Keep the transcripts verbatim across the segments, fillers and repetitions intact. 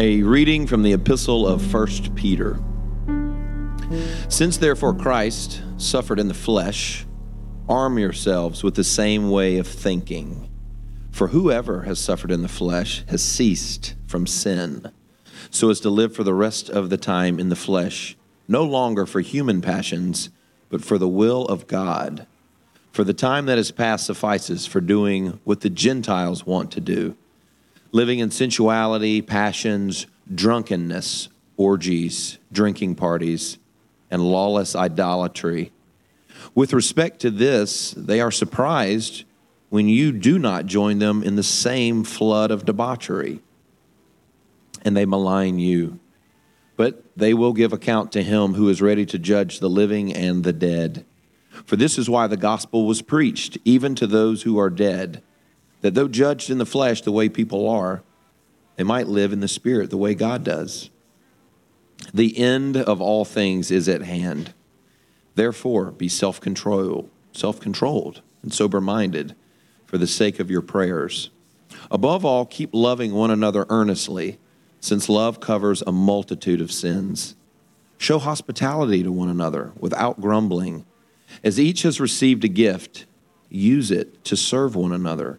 A reading from the epistle of First Peter. Since therefore Christ suffered in the flesh, arm yourselves with the same way of thinking. For whoever has suffered in the flesh has ceased from sin, so as to live for the rest of the time in the flesh, no longer for human passions, but for the will of God. For the time that is past suffices for doing what the Gentiles want to do, living in sensuality, passions, drunkenness, orgies, drinking parties, and lawless idolatry. With respect to this, they are surprised when you do not join them in the same flood of debauchery, and they malign you. But they will give account to him who is ready to judge the living and the dead. For this is why the gospel was preached, even to those who are dead, that though judged in the flesh the way people are, they might live in the spirit the way God does. The end of all things is at hand. Therefore, be self-control, self-controlled and sober-minded for the sake of your prayers. Above all, keep loving one another earnestly, since love covers a multitude of sins. Show hospitality to one another without grumbling. As each has received a gift, use it to serve one another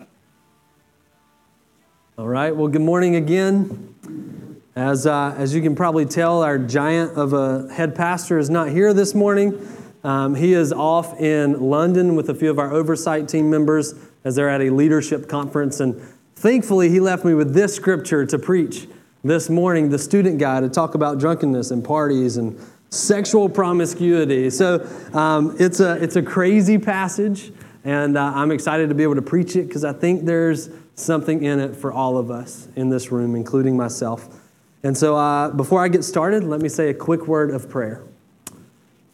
All right, well, good morning again. As uh, as you can probably tell, our giant of a head pastor is not here this morning. Um, he is off in London with a few of our oversight team members as they're at a leadership conference. And thankfully, he left me with this scripture to preach this morning, the student guide, to talk about drunkenness and parties and sexual promiscuity. So um, it's a it's a crazy passage. And uh, I'm excited to be able to preach it because I think there's something in it for all of us in this room, including myself. And so uh, before I get started, let me say a quick word of prayer.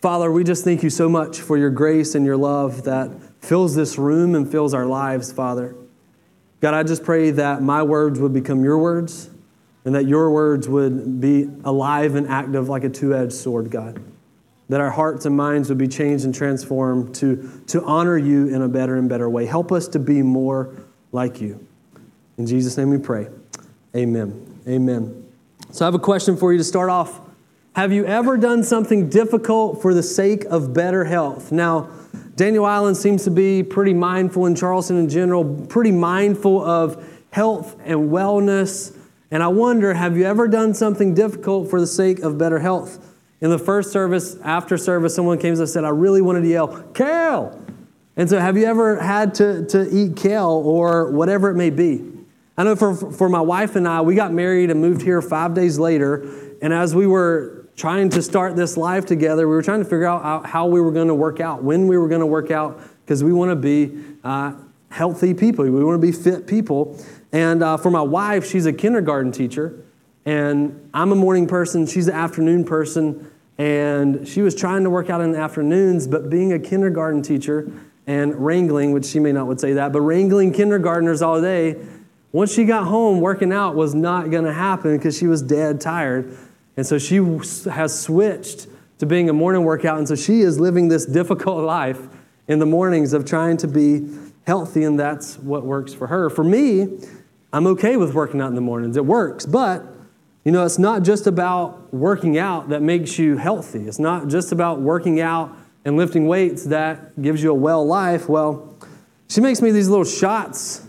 Father, we just thank you so much for your grace and your love that fills this room and fills our lives, Father. God, I just pray that my words would become your words and that your words would be alive and active like a two-edged sword, God. That our hearts and minds would be changed and transformed to, to honor you in a better and better way. Help us to be more like you. In Jesus' name we pray. Amen. Amen. So I have a question for you to start off. Have you ever done something difficult for the sake of better health? Now, Daniel Island seems to be pretty mindful in Charleston in general, pretty mindful of health and wellness. And I wonder, have you ever done something difficult for the sake of better health? In the first service, after service, someone came to us and said, I really wanted to yell, kale. And so have you ever had to, to eat kale or whatever it may be? I know for, for my wife and I, we got married and moved here five days later. And as we were trying to start this life together, we were trying to figure out how we were going to work out, when we were going to work out, because we want to be uh, healthy people. We want to be fit people. And uh, for my wife, she's a kindergarten teacher. And I'm a morning person, she's an afternoon person, and she was trying to work out in the afternoons, but being a kindergarten teacher and wrangling, which she may not would say that, but wrangling kindergartners all day, once she got home, working out was not going to happen because she was dead tired. And so she has switched to being a morning workout, and so she is living this difficult life in the mornings of trying to be healthy, and that's what works for her. For me, I'm okay with working out in the mornings. It works, but you know, it's not just about working out that makes you healthy. It's not just about working out and lifting weights that gives you a well life. Well, she makes me these little shots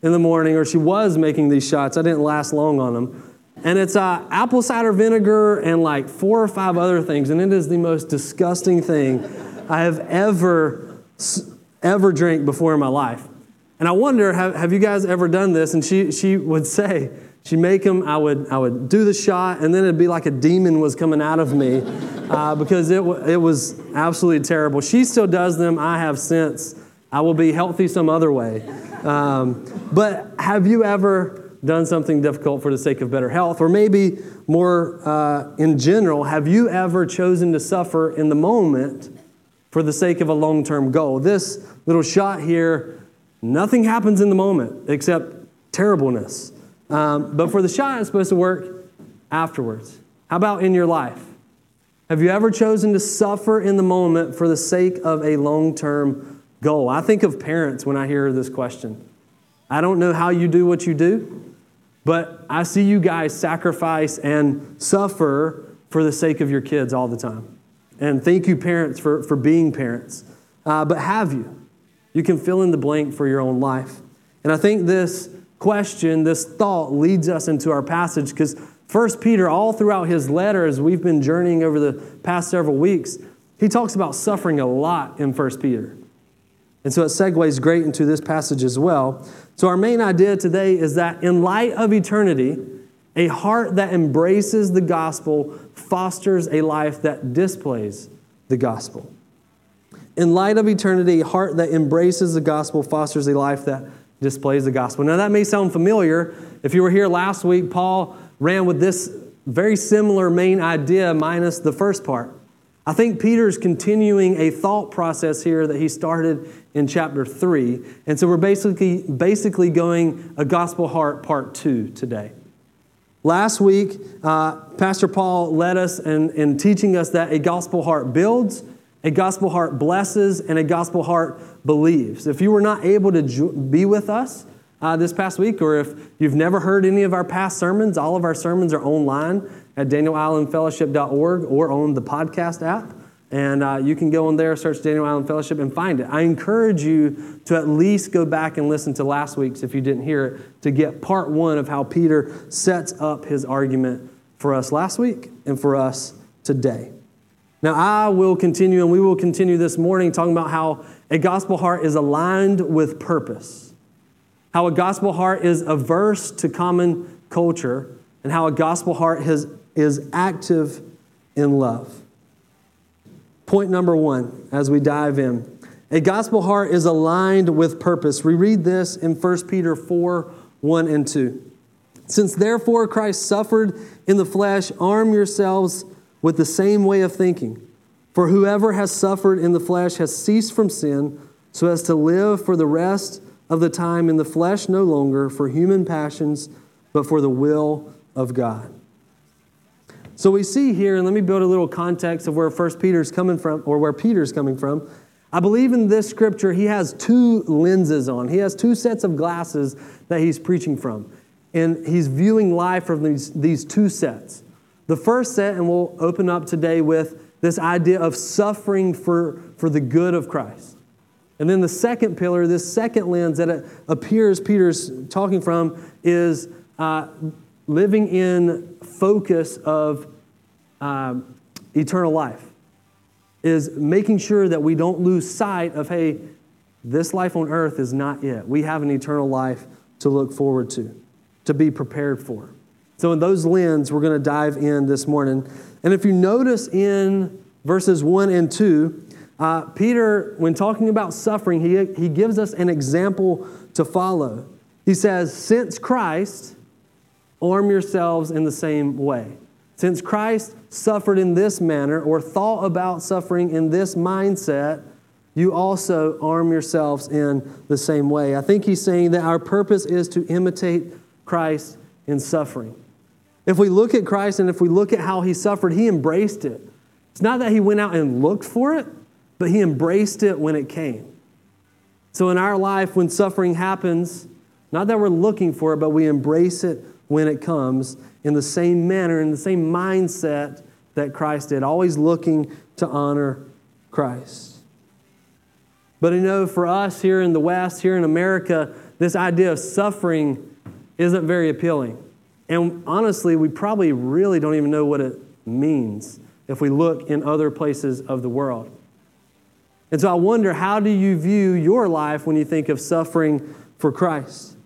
in the morning, or she was making these shots. I didn't last long on them. And it's uh, apple cider vinegar and like four or five other things. And it is the most disgusting thing I have ever, ever drank before in my life. And I wonder, have, have you guys ever done this? And she, she would say, she'd make them, I would I would do the shot, and then it'd be like a demon was coming out of me uh, because it w- it was absolutely terrible. She still does them. I have since. I will be healthy some other way. Um, but have you ever done something difficult for the sake of better health? Or maybe more uh, in general, have you ever chosen to suffer in the moment for the sake of a long-term goal? This little shot here, nothing happens in the moment except terribleness. Um, but for the shot, it's supposed to work afterwards. How about in your life? Have you ever chosen to suffer in the moment for the sake of a long-term goal? I think of parents when I hear this question. I don't know how you do what you do, but I see you guys sacrifice and suffer for the sake of your kids all the time. And thank you, parents, for, for being parents. Uh, but have you? You can fill in the blank for your own life. And I think this question, this thought, leads us into our passage, because First Peter, all throughout his letter, as we've been journeying over the past several weeks, he talks about suffering a lot in First Peter. And so it segues great into this passage as well. So our main idea today is that in light of eternity, a heart that embraces the gospel fosters a life that displays the gospel. In light of eternity, a heart that embraces the gospel fosters a life that displays the gospel. Now, that may sound familiar. If you were here last week, Paul ran with this very similar main idea minus the first part. I think Peter's continuing a thought process here that he started in chapter three. And so we're basically basically going a gospel heart part two today. Last week, uh, Pastor Paul led us in, in teaching us that a gospel heart builds, a gospel heart blesses, and a gospel heart believes. If you were not able to ju- be with us uh, this past week, or if you've never heard any of our past sermons, all of our sermons are online at daniel island fellowship dot org or on the podcast app. And uh, you can go on there, search Daniel Island Fellowship, and find it. I encourage you to at least go back and listen to last week's, if you didn't hear it, to get part one of how Peter sets up his argument for us last week and for us today. Now, I will continue, and we will continue this morning, talking about how a gospel heart is aligned with purpose, how a gospel heart is averse to common culture, and how a gospel heart has, is active in love. Point number one, as we dive in, a gospel heart is aligned with purpose. We read this in First Peter four, one and two. Since therefore Christ suffered in the flesh, arm yourselves with the same way of thinking. For whoever has suffered in the flesh has ceased from sin, so as to live for the rest of the time in the flesh, no longer for human passions, but for the will of God. So we see here, and let me build a little context of where First Peter's coming from, or where Peter's coming from. I believe in this scripture, he has two lenses on. He has two sets of glasses that he's preaching from. And he's viewing life from these, these two sets. The first set, and we'll open up today with this idea of suffering for, for the good of Christ. And then the second pillar, this second lens that it appears Peter's talking from, is uh, living in focus of um, eternal life, is making sure that we don't lose sight of, hey, this life on earth is not it. We have an eternal life to look forward to, to be prepared for. So in those lenses, we're going to dive in this morning. And if you notice in verses one and two, uh, Peter, when talking about suffering, he, he gives us an example to follow. He says, since Christ... arm yourselves in the same way. Since Christ suffered in this manner, or thought about suffering in this mindset, you also arm yourselves in the same way. I think he's saying that our purpose is to imitate Christ in suffering. If we look at Christ and if we look at how he suffered, he embraced it. It's not that he went out and looked for it, but he embraced it when it came. So in our life, when suffering happens, not that we're looking for it, but we embrace it when it comes, in the same manner, in the same mindset that Christ did, always looking to honor Christ. But you know, for us here in the West, here in America, this idea of suffering isn't very appealing. And honestly, we probably really don't even know what it means if we look in other places of the world. And so I wonder, how do you view your life when you think of suffering for Christ?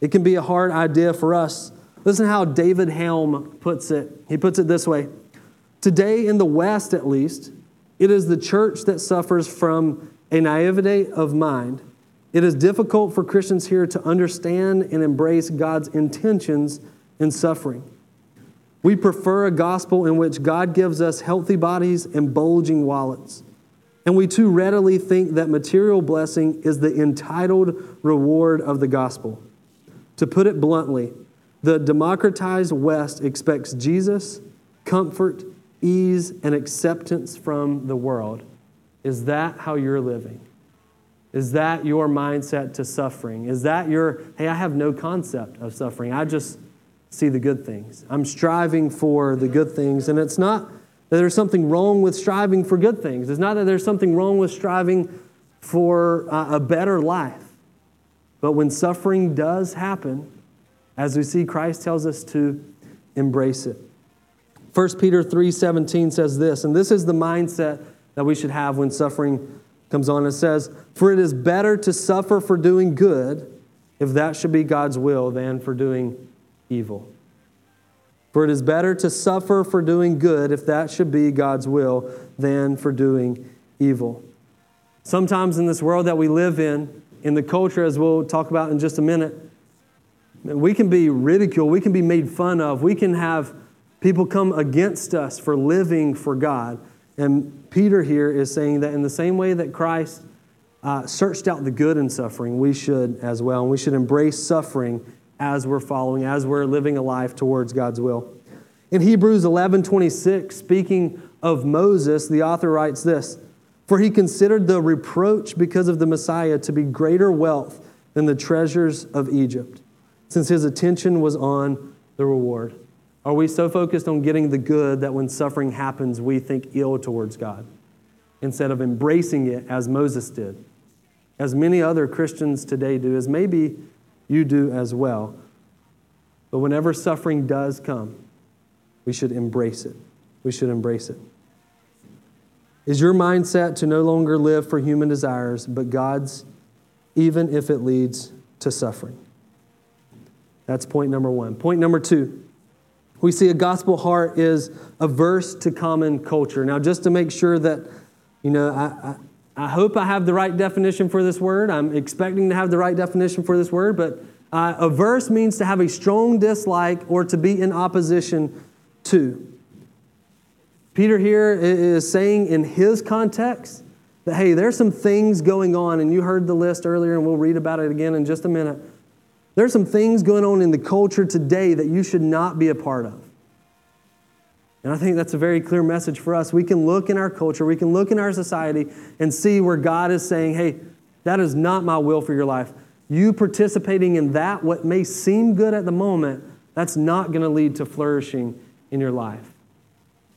It can be a hard idea for us. Listen to how David Helm puts it. He puts it this way. Today, in the West at least, it is the church that suffers from a naivete of mind It is difficult for Christians here to understand and embrace God's intentions in suffering. We prefer a gospel in which God gives us healthy bodies and bulging wallets. And we too readily think that material blessing is the entitled reward of the gospel. To put it bluntly, the democratized West expects Jesus, comfort, ease, and acceptance from the world. Is that how you're living? Is that your mindset to suffering? Is that your, hey, I have no concept of suffering. I just see the good things. I'm striving for the good things. And it's not that there's something wrong with striving for good things. It's not that there's something wrong with striving for uh, a better life. But when suffering does happen, as we see, Christ tells us to embrace it. First Peter three seventeen says this, and this is the mindset that we should have when suffering comes on. It says, "For it is better to suffer for doing good, if that should be God's will, than for doing evil." For it is better to suffer for doing good, if that should be God's will, than for doing evil. Sometimes in this world that we live in, in the culture, as we'll talk about in just a minute, we can be ridiculed, we can be made fun of, we can have people come against us for living for God. And Peter here is saying that in the same way that Christ uh, searched out the good in suffering, we should as well. And we should embrace suffering as we're following, as we're living a life towards God's will. In Hebrews eleven twenty-six, speaking of Moses, the author writes this, "For he considered the reproach because of the Messiah to be greater wealth than the treasures of Egypt, since his attention was on the reward." Are we so focused on getting the good that when suffering happens, we think ill towards God instead of embracing it as Moses did, as many other Christians today do, as maybe you do as well? But whenever suffering does come, we should embrace it. We should embrace it. Is your mindset to no longer live for human desires, but God's, even if it leads to suffering? That's point number one. Point number two, we see a gospel heart is averse to common culture. Now, just to make sure that, you know, I, I, I hope I have the right definition for this word. I'm expecting to have the right definition for this word, but uh, averse means to have a strong dislike or to be in opposition to. Peter here is saying in his context that, hey, there's some things going on, and you heard the list earlier, and we'll read about it again in just a minute. There's some things going on in the culture today that you should not be a part of. And I think that's a very clear message for us. We can look in our culture, we can look in our society and see where God is saying, hey, that is not my will for your life. You participating in that, what may seem good at the moment, that's not going to lead to flourishing in your life.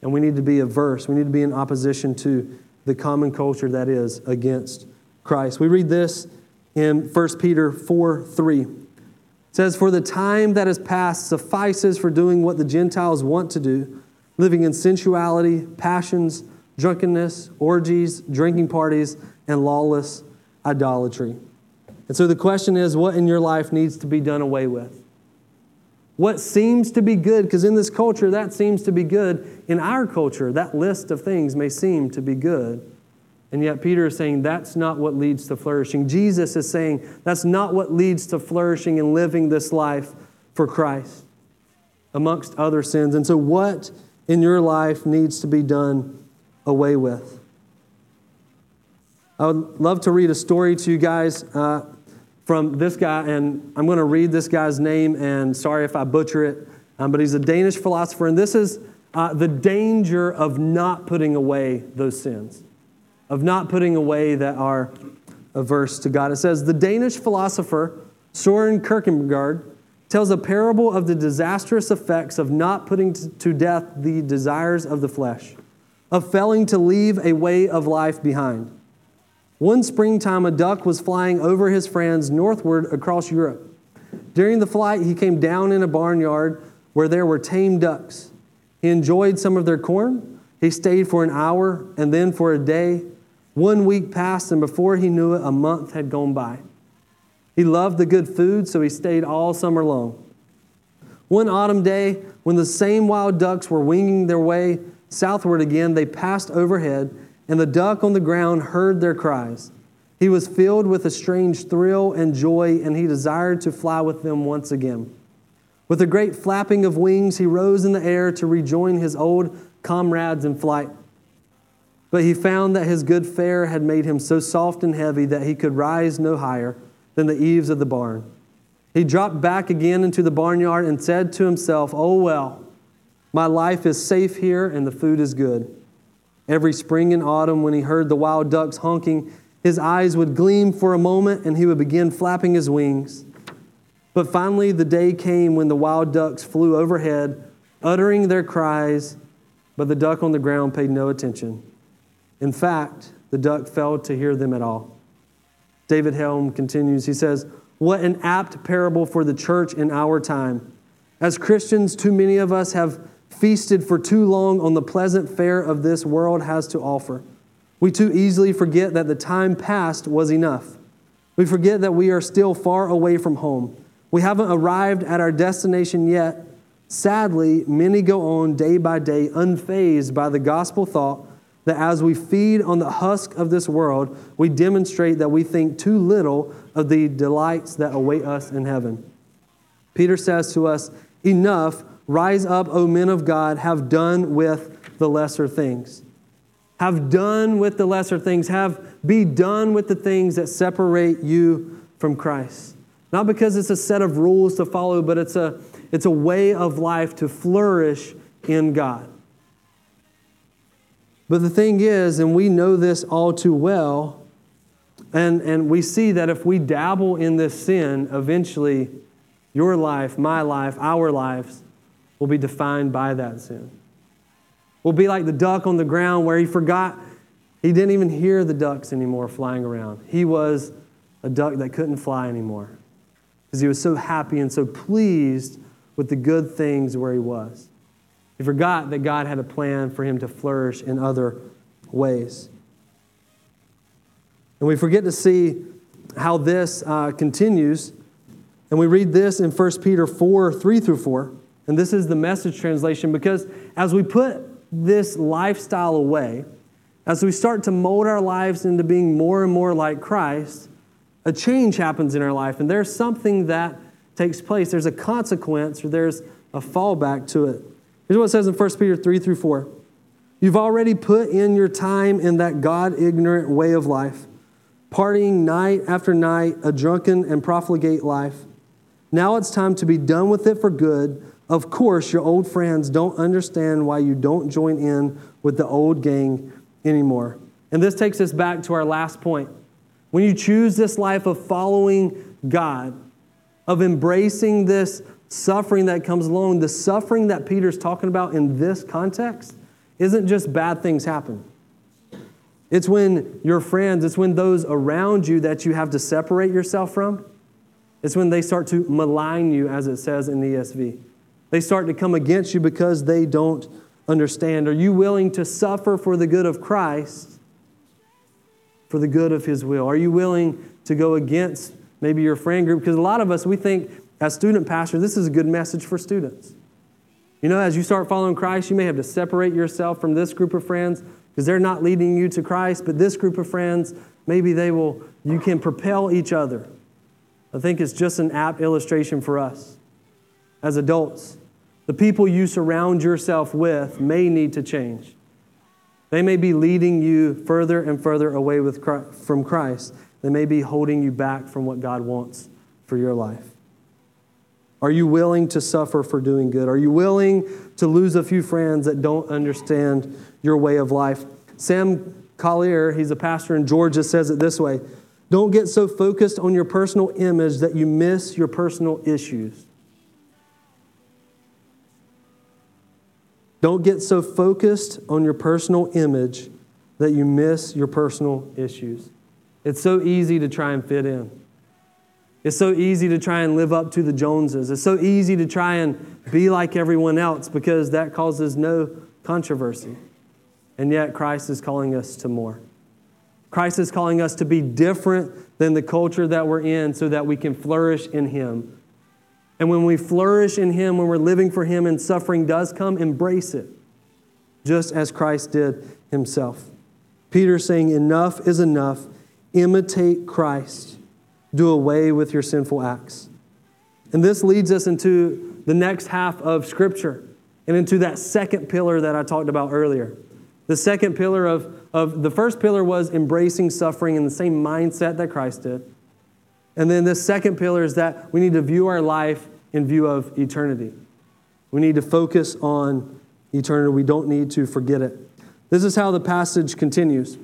And we need to be averse. We need to be in opposition to the common culture that is against Christ. We read this in First Peter four three. It says, "For the time that is past suffices for doing what the Gentiles want to do, living in sensuality, passions, drunkenness, orgies, drinking parties, and lawless idolatry." And so the question is, what in your life needs to be done away with? What seems to be good? Because in this culture, that seems to be good. In our culture, that list of things may seem to be good. And yet Peter is saying that's not what leads to flourishing. Jesus is saying that's not what leads to flourishing and living this life for Christ, amongst other sins. And so what in your life needs to be done away with? I would love to read a story to you guys uh, from this guy, and I'm going to read this guy's name, and sorry if I butcher it, um, but he's a Danish philosopher, and this is uh, the danger of not putting away those sins, of not putting away that are averse to God. It says, the Danish philosopher Soren Kierkegaard tells a parable of the disastrous effects of not putting to death the desires of the flesh, of failing to leave a way of life behind. One springtime, a duck was flying over his friends northward across Europe. During the flight, he came down in a barnyard where there were tame ducks. He enjoyed some of their corn. He stayed for an hour and then for a day. One week passed, and before he knew it, a month had gone by. He loved the good food, so he stayed all summer long. One autumn day, when the same wild ducks were winging their way southward again, they passed overhead, and the duck on the ground heard their cries. He was filled with a strange thrill and joy, and he desired to fly with them once again. With a great flapping of wings, he rose in the air to rejoin his old comrades in flight. But he found that his good fare had made him so soft and heavy that he could rise no higher than the eaves of the barn. He dropped back again into the barnyard and said to himself, "Oh well, my life is safe here and the food is good." Every spring and autumn, when he heard the wild ducks honking, his eyes would gleam for a moment and he would begin flapping his wings. But finally the day came when the wild ducks flew overhead, uttering their cries, but the duck on the ground paid no attention. In fact, the duck failed to hear them at all. David Helm continues, he says, "What an apt parable for the church in our time. As Christians, too many of us have feasted for too long on the pleasant fare of this world has to offer. We too easily forget that the time past was enough. We forget that we are still far away from home. We haven't arrived at our destination yet. Sadly, many go on day by day unfazed by the gospel thought that as we feed on the husk of this world, we demonstrate that we think too little of the delights that await us in heaven. Peter says to us, 'Enough, rise up, O men of God, have done with the lesser things.'" Have done with the lesser things. Have be done with the things that separate you from Christ. Not because it's a set of rules to follow, but it's a, it's a way of life to flourish in God. But the thing is, and we know this all too well, and, and we see that if we dabble in this sin, eventually your life, my life, our lives will be defined by that sin. We'll be like the duck on the ground where he forgot, he didn't even hear the ducks anymore flying around. He was a duck that couldn't fly anymore because he was so happy and so pleased with the good things where he was. He forgot that God had a plan for him to flourish in other ways. And we forget to see how this uh, continues. And we read this in First Peter four, three through four. And this is the Message translation, because as we put this lifestyle away, as we start to mold our lives into being more and more like Christ, a change happens in our life. And there's something that takes place. There's a consequence, or there's a fallback to it. Here's what it says in First Peter three through four. "You've already put in your time in that God-ignorant way of life, partying night after night, a drunken and profligate life. Now it's time to be done with it for good. Of course, your old friends don't understand why you don't join in with the old gang anymore." And this takes us back to our last point. When you choose this life of following God, of embracing this suffering that comes along, the suffering that Peter's talking about in this context isn't just bad things happen. It's when your friends, it's when those around you that you have to separate yourself from, it's when they start to malign you, as it says in the E S V. They start to come against you because they don't understand. Are you willing to suffer for the good of Christ, for the good of His will? Are you willing to go against maybe your friend group? Because a lot of us, we think, as student pastor, this is a good message for students. You know, as you start following Christ, you may have to separate yourself from this group of friends because they're not leading you to Christ, but this group of friends, maybe they will, you can propel each other. I think it's just an apt illustration for us. As adults, the people you surround yourself with may need to change. They may be leading you further and further away with Christ, from Christ. They may be holding you back from what God wants for your life. Are you willing to suffer for doing good? Are you willing to lose a few friends that don't understand your way of life? Sam Collier, he's a pastor in Georgia, says it this way: "Don't get so focused on your personal image that you miss your personal issues." Don't get so focused on your personal image that you miss your personal issues. It's so easy to try and fit in. It's so easy to try and live up to the Joneses. It's so easy to try and be like everyone else because that causes no controversy. And yet Christ is calling us to more. Christ is calling us to be different than the culture that we're in so that we can flourish in Him. And when we flourish in Him, when we're living for Him and suffering does come, embrace it, just as Christ did Himself. Peter's saying enough is enough. Imitate Christ. Do away with your sinful acts. And this leads us into the next half of Scripture and into that second pillar that I talked about earlier. The second pillar of, of the first pillar was embracing suffering in the same mindset that Christ did. And then the second pillar is that we need to view our life in view of eternity. We need to focus on eternity. We don't need to forget it. This is how the passage continues. It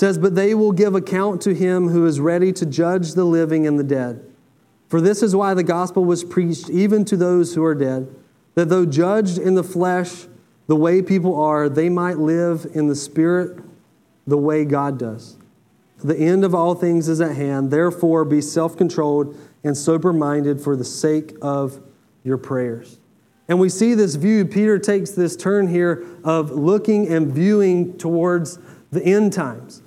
says, "But they will give account to him who is ready to judge the living and the dead. For this is why the gospel was preached even to those who are dead, that though judged in the flesh the way people are, they might live in the spirit the way God does. The end of all things is at hand. Therefore, be self-controlled and sober-minded for the sake of your prayers." And we see this view. Peter takes this turn here of looking and viewing towards the end times.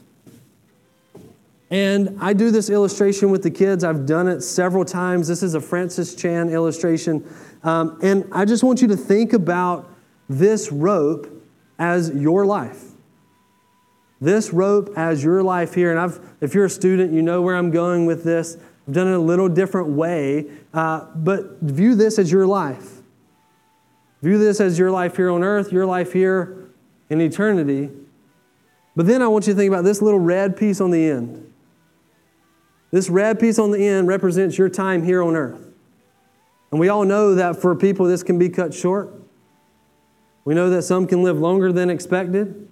And I do this illustration with the kids. I've done it several times. This is a Francis Chan illustration. Um, and I just want you to think about this rope as your life. This rope as your life here. And I've, if you're a student, you know where I'm going with this. I've done it a little different way. Uh, but view this as your life. View this as your life here on earth, your life here in eternity. But then I want you to think about this little red piece on the end. This red piece on the end represents your time here on earth. And we all know that for people, this can be cut short. We know that some can live longer than expected.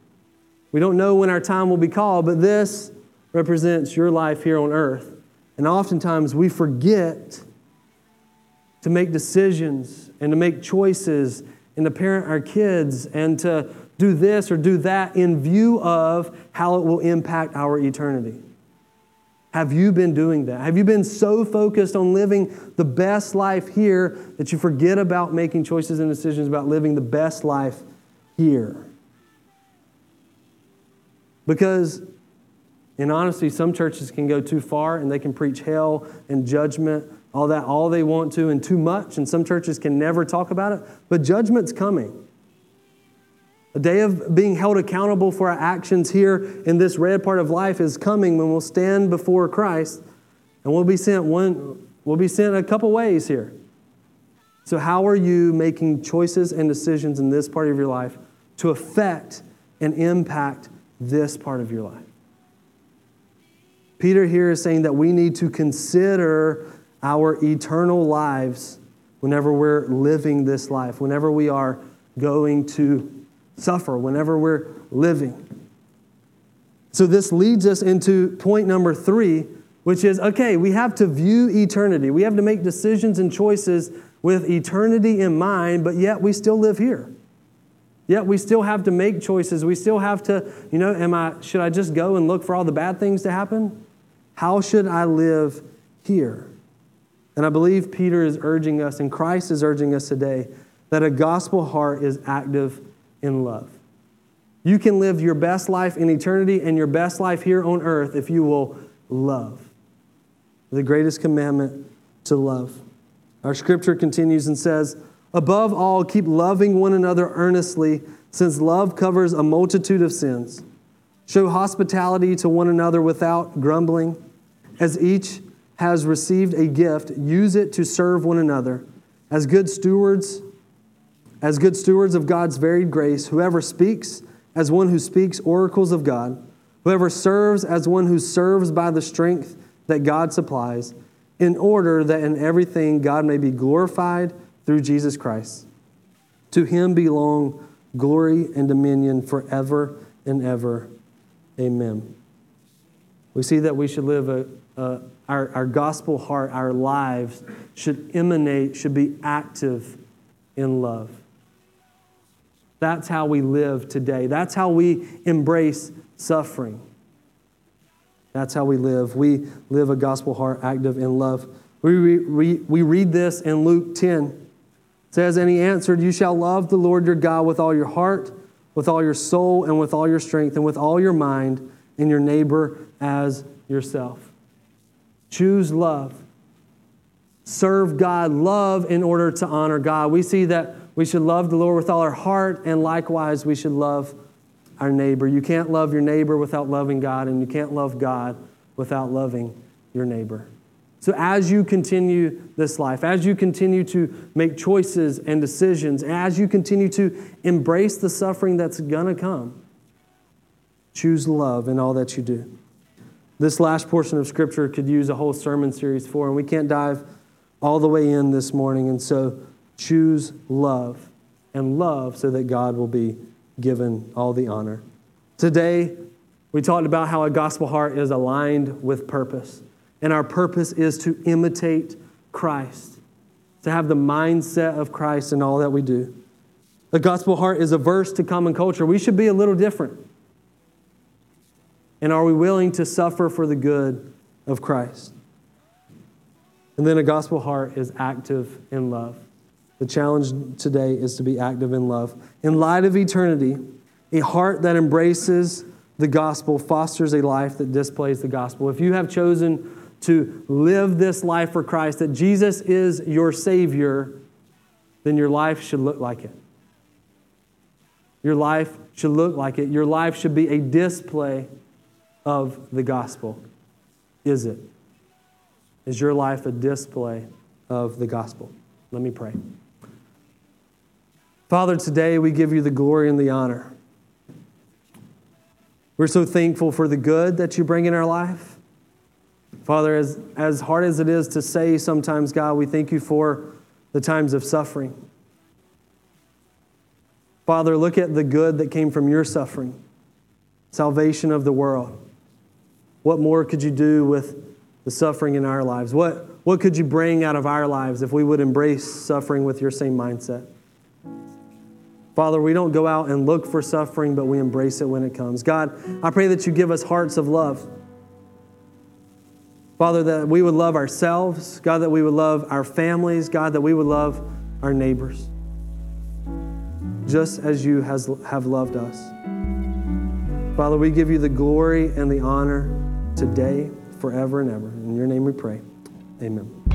We don't know when our time will be called, but this represents your life here on earth. And oftentimes we forget to make decisions and to make choices and to parent our kids and to do this or do that in view of how it will impact our eternity. Have you been doing that? Have you been so focused on living the best life here that you forget about making choices and decisions about living the best life here? Because, in honesty, some churches can go too far and they can preach hell and judgment, all that, all they want to and too much, and some churches can never talk about it. But judgment's coming. A day of being held accountable for our actions here in this red part of life is coming when we'll stand before Christ, and we'll be sent one, we'll be sent a couple ways here. So how are you making choices and decisions in this part of your life to affect and impact this part of your life? Peter here is saying that we need to consider our eternal lives whenever we're living this life, whenever we are going to suffer, whenever we're living. So this leads us into point number three, which is, okay, we have to view eternity. We have to make decisions and choices with eternity in mind, but yet we still live here. Yet we still have to make choices. We still have to, you know, am I? Should I just go and look for all the bad things to happen? How should I live here? And I believe Peter is urging us, and Christ is urging us today, that a gospel heart is active in love. You can live your best life in eternity and your best life here on earth if you will love. The greatest commandment, to love. Our scripture continues and says, "Above all, keep loving one another earnestly, since love covers a multitude of sins. Show hospitality to one another without grumbling. As each has received a gift, use it to serve one another. As good stewards, as good stewards of God's varied grace, whoever speaks as one who speaks oracles of God, whoever serves as one who serves by the strength that God supplies, in order that in everything God may be glorified through Jesus Christ. To him belong glory and dominion forever and ever. Amen." We see that we should live a, a our, our gospel heart, our lives should emanate, should be active in love. That's how we live today. That's how we embrace suffering. That's how we live. We live a gospel heart active in love. We, we, we read this in Luke ten. It says, "And he answered, 'You shall love the Lord your God with all your heart, with all your soul, and with all your strength, and with all your mind, and your neighbor as yourself.'" Choose love. Serve God. Love in order to honor God. We see that we should love the Lord with all our heart, and likewise we should love our neighbor. You can't love your neighbor without loving God, and you can't love God without loving your neighbor. So as you continue this life, as you continue to make choices and decisions, as you continue to embrace the suffering that's going to come, choose love in all that you do. This last portion of Scripture could use a whole sermon series for, and we can't dive all the way in this morning. And so choose love, and love so that God will be given all the honor. Today, we talked about how a gospel heart is aligned with purpose. And our purpose is to imitate Christ, to have the mindset of Christ in all that we do. The gospel heart is averse to common culture. We should be a little different. And are we willing to suffer for the good of Christ? And then a gospel heart is active in love. The challenge today is to be active in love. In light of eternity, a heart that embraces the gospel fosters a life that displays the gospel. If you have chosen to live this life for Christ, that Jesus is your Savior, then your life should look like it. Your life should look like it. Your life should be a display of the gospel. Is it? Is your life a display of the gospel? Let me pray. Father, today we give you the glory and the honor. We're so thankful for the good that you bring in our life. Father, as, as hard as it is to say sometimes, God, we thank you for the times of suffering. Father, look at the good that came from your suffering, salvation of the world. What more could you do with the suffering in our lives? What, what could you bring out of our lives if we would embrace suffering with your same mindset? Father, we don't go out and look for suffering, but we embrace it when it comes. God, I pray that you give us hearts of love. Father, that we would love ourselves. God, that we would love our families. God, that we would love our neighbors, just as you has, have loved us. Father, we give you the glory and the honor today, forever and ever. In your name we pray. Amen.